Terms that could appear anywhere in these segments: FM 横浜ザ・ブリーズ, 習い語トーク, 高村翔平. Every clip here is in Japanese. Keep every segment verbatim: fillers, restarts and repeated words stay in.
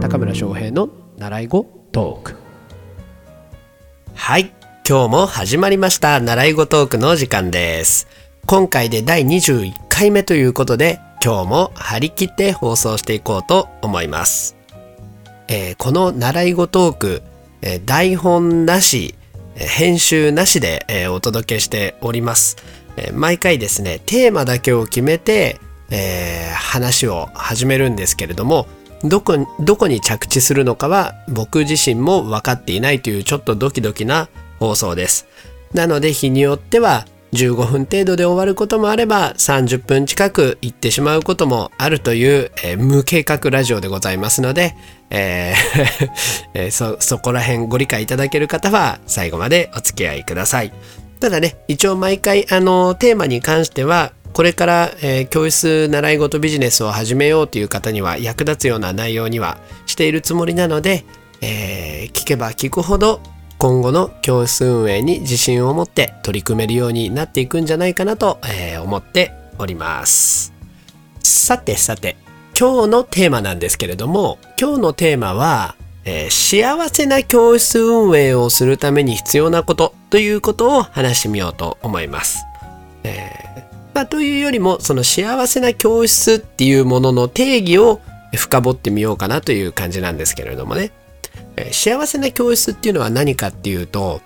高村翔平の習い語トーク。はい、今日も始まりました。習い語トークの時間です。今回で第にじゅういっかいめということで、今日も張り切って放送していこうと思います。えー、この習い語トーク、えー、台本なし、編集なしで、えー、お届けしております。えー、毎回ですね、テーマだけを決めてえー、話を始めるんですけれども、どこ、どこに着地するのかは僕自身も分かっていないという、ちょっとドキドキな放送です。なので日によってはじゅうごふん程度で終わることもあれば、さんじゅっぷん近く行ってしまうこともあるという、えー、無計画ラジオでございますので、えー、そ、そこら辺ご理解いただける方は最後までお付き合いください。ただね、一応毎回あのテーマに関しては、これから、えー、教室習い事ビジネスを始めようという方には役立つような内容にはしているつもりなので、えー、聞けば聞くほど今後の教室運営に自信を持って取り組めるようになっていくんじゃないかなと、えー、思っております。さてさて、今日のテーマなんですけれども、今日のテーマは、えー、幸せな教室運営をするために必要なことということを話してみようと思います。えーまあ、というよりも、その幸せな教室っていうものの定義を深掘ってみようかなという感じなんですけれどもね。えー、幸せな教室っていうのは何かっていうと、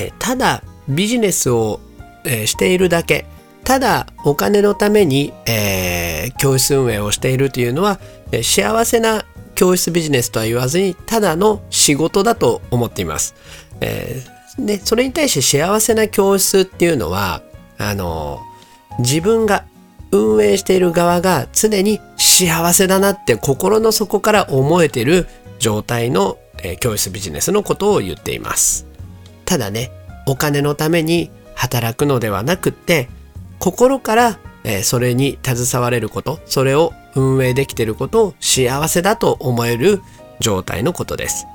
えー、ただビジネスを、えー、しているだけ、ただお金のために、えー、教室運営をしているというのは、えー、幸せな教室ビジネスとは言わずに、ただの仕事だと思っています。えー、でそれに対して幸せな教室っていうのは、あのー自分が運営している側が常に幸せだなって心の底から思えている状態の教室ビジネスのことを言っています。ただね、お金のために働くのではなくって、心からそれに携われること、それを運営できていることを幸せだと思える状態のことです。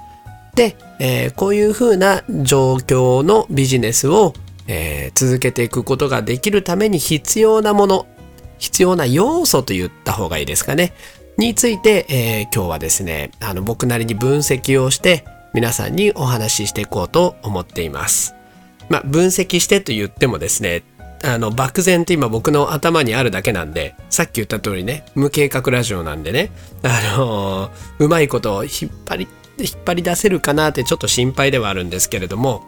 で、えー、こういうふうな状況のビジネスをえー、続けていくことができるために必要なもの、必要な要素と言った方がいいですかね、について、えー、今日はですね、あの僕なりに分析をして皆さんにお話ししていこうと思っています。まあ、分析してと言ってもですね、あの漠然と今僕の頭にあるだけなんで、さっき言った通りね、無計画ラジオなんでね、あのー、うまいことを引っ張り、引っ張り出せるかなってちょっと心配ではあるんですけれども、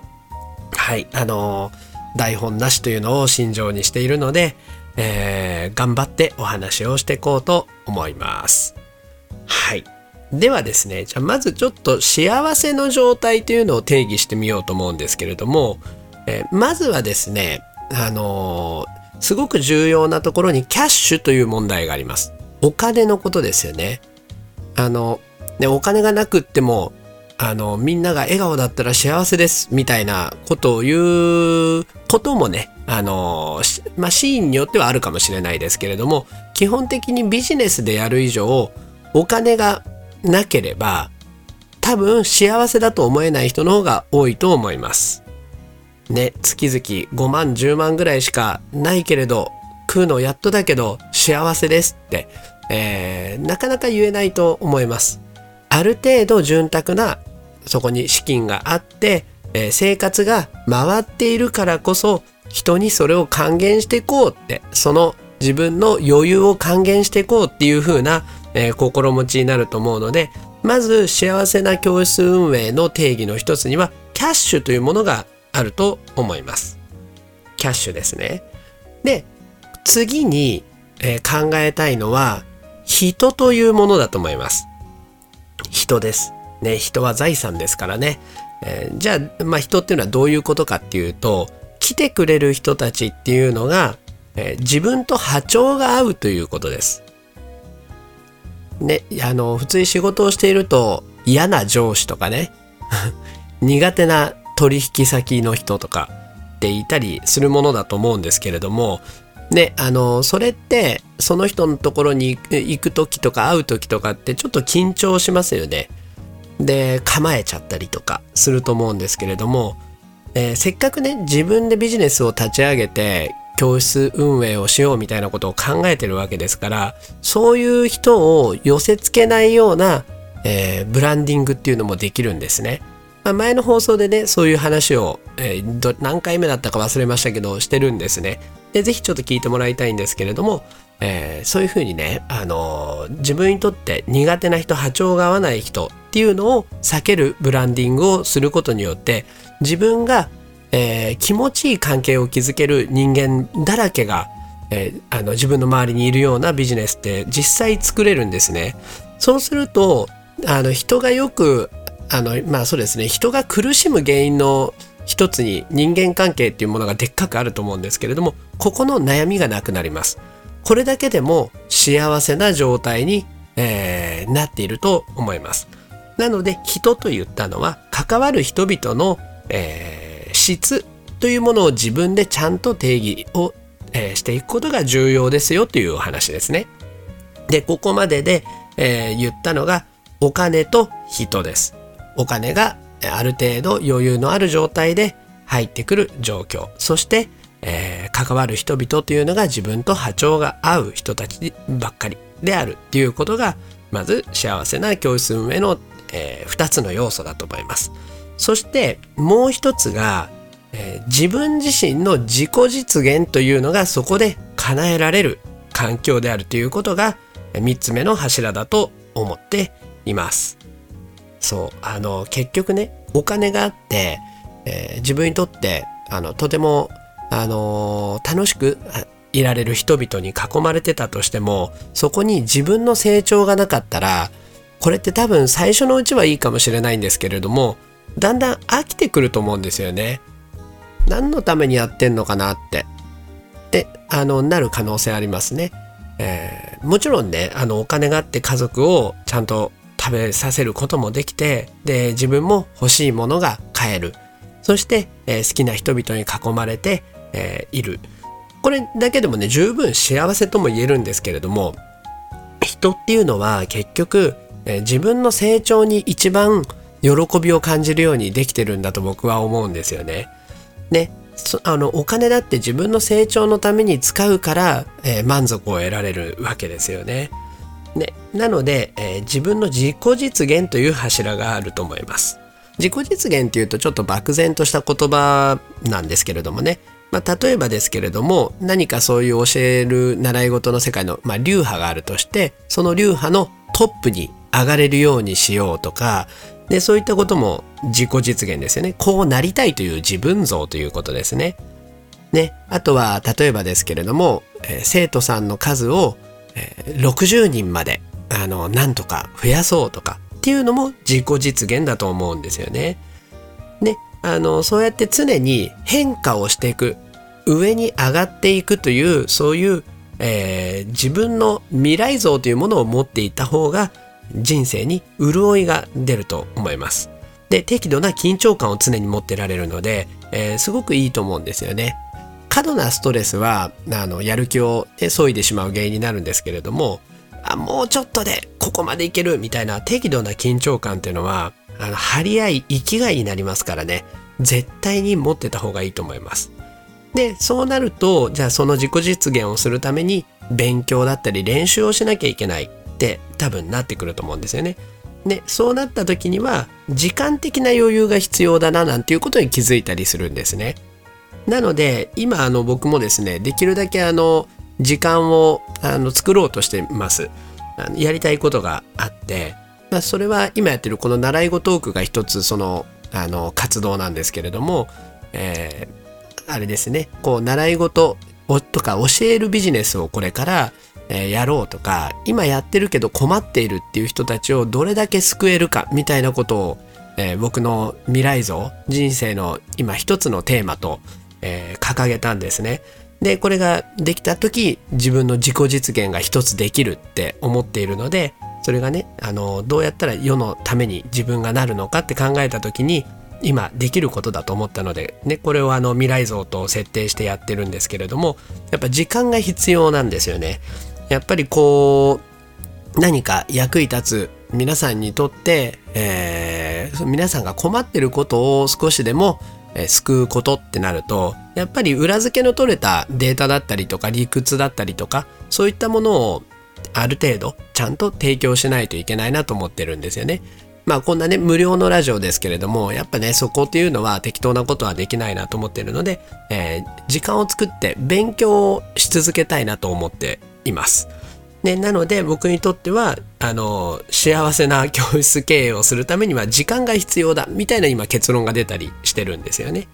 はい、あのー台本なしというのを信条にしているので、えー、頑張ってお話をしていこうと思います。はい。ではですね、じゃあまずちょっと幸せの状態というのを定義してみようと思うんですけれども、えー、まずはですね、あのー、すごく重要なところにキャッシュという問題があります。お金のことですよね。あの、ね、お金がなくっても、あのみんなが笑顔だったら幸せですみたいなことを言うこともね、あのまあ、シーンによってはあるかもしれないですけれども、基本的にビジネスでやる以上、お金がなければ多分幸せだと思えない人の方が多いと思いますね。月々ごまんじゅうまんぐらいしかないけれど、食うのやっとだけど幸せですって、えー、なかなか言えないと思います。ある程度潤沢なそこに資金があって、えー、生活が回っているからこそ、人にそれを還元していこうって、その自分の余裕を還元していこうっていう風な、えー、心持ちになると思うので、まず幸せな教室運営の定義の一つにはキャッシュというものがあると思います。キャッシュですね。で、次に、えー、考えたいのは人というものだと思います。人ですね。人は財産ですからね。えー、じゃあ、まあ、人っていうのはどういうことかっていうと、来てくれる人たちっていうのが、えー、自分と波長が合うということです。ね、あの普通に仕事をしていると嫌な上司とかね、苦手な取引先の人とかっていたりするものだと思うんですけれども、ね、あのそれってその人のところに行く時とか会う時とかってちょっと緊張しますよね。で、構えちゃったりとかすると思うんですけれども、えー、せっかくね、自分でビジネスを立ち上げて教室運営をしようみたいなことを考えてるわけですから、そういう人を寄せ付けないような、えー、ブランディングっていうのもできるんですね。まあ、前の放送でね、そういう話を、えー、ど何回目だったか忘れましたけどしてるんですね。で、ぜひちょっと聞いてもらいたいんですけれども、えー、そういうふうにね、あのー、自分にとって苦手な人、波長が合わない人っていうのを避けるブランディングをすることによって、自分が、えー、気持ちいい関係を築ける人間だらけが、えー、あの自分の周りにいるようなビジネスって実際作れるんですね。そうするとあの人がよくあのまあそうですね人が苦しむ原因の一つに人間関係っていうものがでっかくあると思うんですけれども、ここの悩みがなくなります。これだけでも幸せな状態に、えー、なっていると思います。なので人と言ったのは、関わる人々の、えー、質というものを自分でちゃんと定義を、えー、していくことが重要ですよというお話ですね。で、ここまでで、えー、言ったのがお金と人です。お金がある程度余裕のある状態で入ってくる状況、そして、えー、関わる人々というのが自分と波長が合う人たちばっかりであるっていうことが、まず幸せな教室運営の、えー、ふたつの要素だと思います。そしてもう一つが、えー、自分自身の自己実現というのがそこで叶えられる環境であるということがみっつめの柱だと思っています。そうあの結局ね、お金があって、えー、自分にとってあのとても、あのー、楽しくいられる人々に囲まれてたとしても、そこに自分の成長がなかったら、これって多分最初のうちはいいかもしれないんですけれども、だんだん飽きてくると思うんですよね。何のためにやってんのかなってであのなる可能性ありますね。えー、もちろんね、あのお金があって家族をちゃんと食べさせることもできて、で自分も欲しいものが買える、そして、えー、好きな人々に囲まれて、えー、いる。これだけでもね、十分幸せとも言えるんですけれども、人っていうのは結局、えー、自分の成長に一番喜びを感じるようにできてるんだと僕は思うんですよね。ね、あのお金だって自分の成長のために使うから、えー、満足を得られるわけですよね。ね、なので、えー、自分の自己実現という柱があると思います。自己実現っていうとちょっと漠然とした言葉なんですけれどもね、まあ、例えばですけれども、何かそういう教える習い事の世界の、まあ、流派があるとして、その流派のトップに上がれるようにしようとかで、そういったことも自己実現ですよね。こうなりたいという自分像ということですね。ね、あとは例えばですけれども、えー、生徒さんの数をろくじゅうにんまであのなんとか増やそうとかっていうのも自己実現だと思うんですよね。ね、あのそうやって常に変化をしていく、上に上がっていくという、そういう、えー、自分の未来像というものを持っていた方が人生に潤いが出ると思います。で、適度な緊張感を常に持ってられるので、えー、すごくいいと思うんですよね。過度なストレスはあのやる気を削いでしまう原因になるんですけれども、あもうちょっとでここまでいけるみたいな適度な緊張感っていうのは、あの張り合い生きがいになりますからね、絶対に持ってた方がいいと思います。で、そうなるとじゃあその自己実現をするために勉強だったり練習をしなきゃいけないって多分なってくると思うんですよね。で、そうなった時には時間的な余裕が必要だななんていうことに気づいたりするんですね。なので今あの僕もですね、できるだけあの時間をあの作ろうとしてます。あのやりたいことがあって、まあ、それは今やってるこの習い事トークが一つその、あの活動なんですけれども、えー、あれですね、こう習い事とか教えるビジネスをこれから、えー、やろうとか、今やってるけど困っているっていう人たちをどれだけ救えるかみたいなことを、えー、僕の未来像、人生の今一つのテーマとえー、掲げたんですね。で、これができた時、自分の自己実現が一つできるって思っているので、それがね、あのどうやったら世のために自分がなるのかって考えた時に今できることだと思ったので、ね、これをあの未来像と設定してやってるんですけれども、やっぱ時間が必要なんですよね。やっぱりこう何か役に立つ、皆さんにとって、えー、皆さんが困ってることを少しでも救うことってなると、やっぱり裏付けの取れたデータだったりとか理屈だったりとか、そういったものをある程度ちゃんと提供しないといけないなと思ってるんですよね。まあこんなね無料のラジオですけれども、やっぱねそこっていうのは適当なことはできないなと思ってるので、えー、時間を作って勉強をし続けたいなと思っています。ね、なので僕にとってはあの幸せな教室経営をするためには時間が必要だみたいな今結論が出たりしてるんですよね。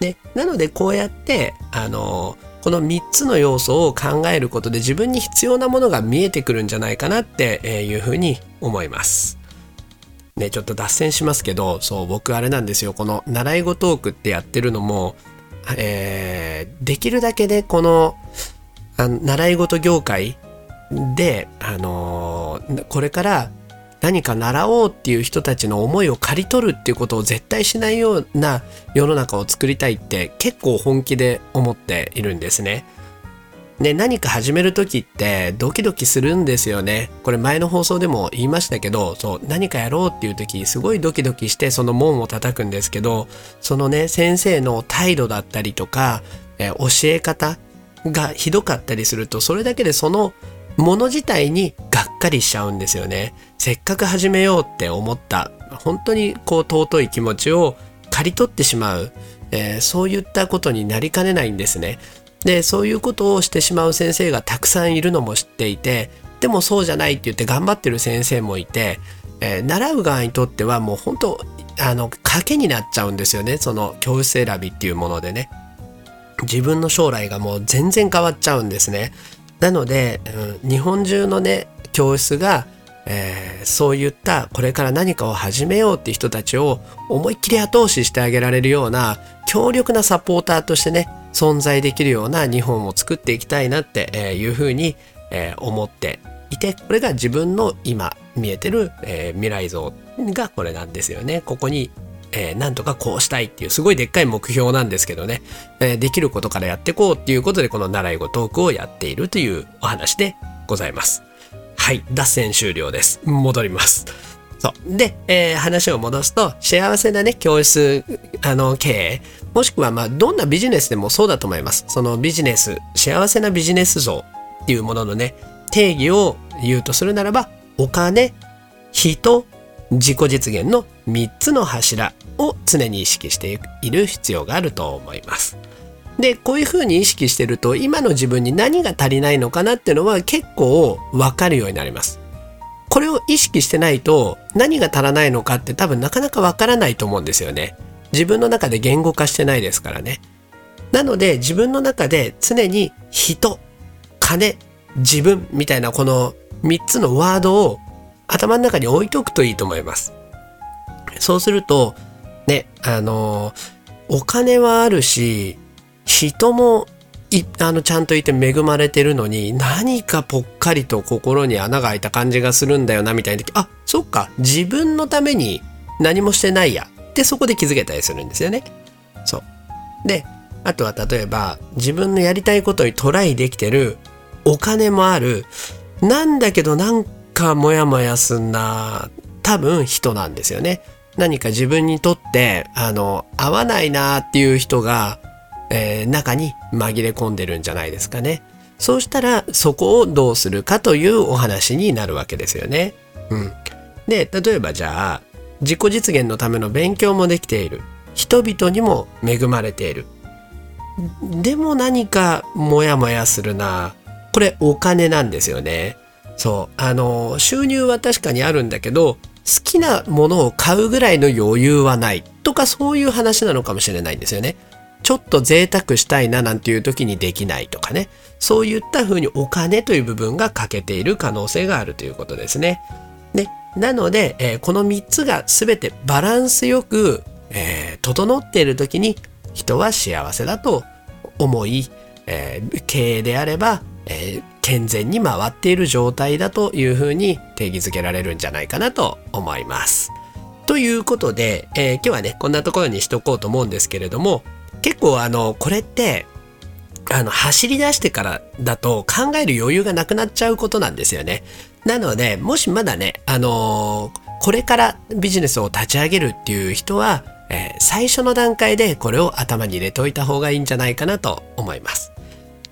で、なのでこうやってあのこのみっつの要素を考えることで自分に必要なものが見えてくるんじゃないかなっていうふうに思います。ね、ちょっと脱線しますけど、そう僕あれなんですよ、この習い語トークってやってるのも、えー、できるだけねこの、あの習い事業界で、あのー、これから何か習おうっていう人たちの思いを刈り取るっていうことを絶対しないような世の中を作りたいって結構本気で思っているんですね。ね、何か始める時ってドキドキするんですよね。これ前の放送でも言いましたけど、そう何かやろうっていう時すごいドキドキしてその門を叩くんですけど、そのね先生の態度だったりとか、えー、教え方がひどかったりすると、それだけでそのもの自体にがっかりしちゃうんですよね。せっかく始めようって思った本当にこう尊い気持ちを刈り取ってしまう、えー、そういったことになりかねないんですね。で、そういうことをしてしまう先生がたくさんいるのも知っていて、でもそうじゃないって言って頑張ってる先生もいて、えー、習う側にとってはもう本当あの賭けになっちゃうんですよね。その教室選びっていうものでね、自分の将来がもう全然変わっちゃうんですね。なので、うん、日本中のね教室が、えー、そういったこれから何かを始めようって人たちを思いっきり後押ししてあげられるような強力なサポーターとしてね存在できるような日本を作っていきたいなっていうふうに思っていて、これが自分の今見えてる未来像がこれなんですよね。ここになんとかこうしたいっていうすごいでっかい目標なんですけどね、できることからやっていこうっていうことでこの習い語トークをやっているというお話でございます。はい、脱線終了です。戻ります。そうで、えー、話を戻すと、幸せなね教室あの経営、もしくはまあどんなビジネスでもそうだと思います。そのビジネス、幸せなビジネス像っていうもののね定義を言うとするならば、お金、人、自己実現のみっつの柱を常に意識している必要があると思います。で、こういうふうに意識してると今の自分に何が足りないのかなっていうのは結構分かるようになります。これを意識してないと何が足らないのかって多分なかなかわからないと思うんですよね。自分の中で言語化してないですからね。なので自分の中で常に人、金、自分みたいなこのみっつのワードを頭の中に置いとくといいと思います。そうするとね、あのお金はあるし人もいあのちゃんといて恵まれてるのに、何かぽっかりと心に穴が開いた感じがするんだよなみたいな時、あ、そっか自分のために何もしてないやってそこで気づけたりするんですよね。そうで、あとは例えば自分のやりたいことにトライできてる、お金もある、なんだけどなんかモヤモヤすんな、多分人なんですよね。何か自分にとってあの合わないなっていう人がえー、中に紛れ込んでるんじゃないですかね。そうしたらそこをどうするかというお話になるわけですよね。うん、で、例えばじゃあ自己実現のための勉強もできている、人々にも恵まれている、でも何かモヤモヤするな、これお金なんですよね。そうあの収入は確かにあるんだけど好きなものを買うぐらいの余裕はないとか、そういう話なのかもしれないんですよね。ちょっと贅沢したいななんていう時にできないとかね、そういった風にお金という部分が欠けている可能性があるということですね。で、なので、えー、このみっつが全てバランスよく、えー、整っている時に人は幸せだと思い、えー、経営であれば、えー、健全に回っている状態だという風に定義づけられるんじゃないかなと思います。ということで、えー、今日はねこんなところにしとこうと思うんですけれども、結構あのこれってあの走り出してからだと考える余裕がなくなっちゃうことなんですよね。なのでもしまだねあのー、これからビジネスを立ち上げるっていう人は、えー、最初の段階でこれを頭に入れておいた方がいいんじゃないかなと思います。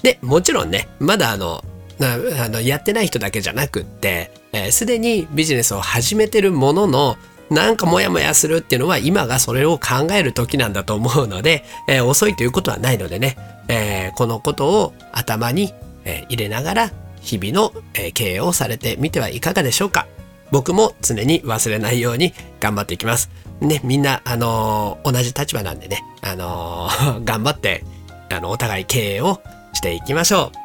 で、もちろんね、まだあの、あのやってない人だけじゃなくって、えー、すでにビジネスを始めてるものの、なんかモヤモヤするっていうのは今がそれを考える時なんだと思うので、えー、遅いということはないのでね、えー、このことを頭に、えー、入れながら日々の、えー、経営をされてみてはいかがでしょうか。僕も常に忘れないように頑張っていきます。ね、みんなあのー、同じ立場なんでね、あのー、頑張ってあのお互い経営をしていきましょう。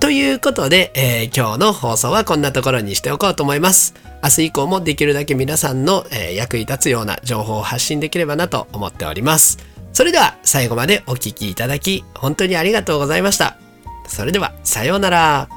ということで、えー、今日の放送はこんなところにしておこうと思います。明日以降もできるだけ皆さんの役に立つような情報を発信できればなと思っております。それでは最後までお聞きいただき本当にありがとうございました。それではさようなら。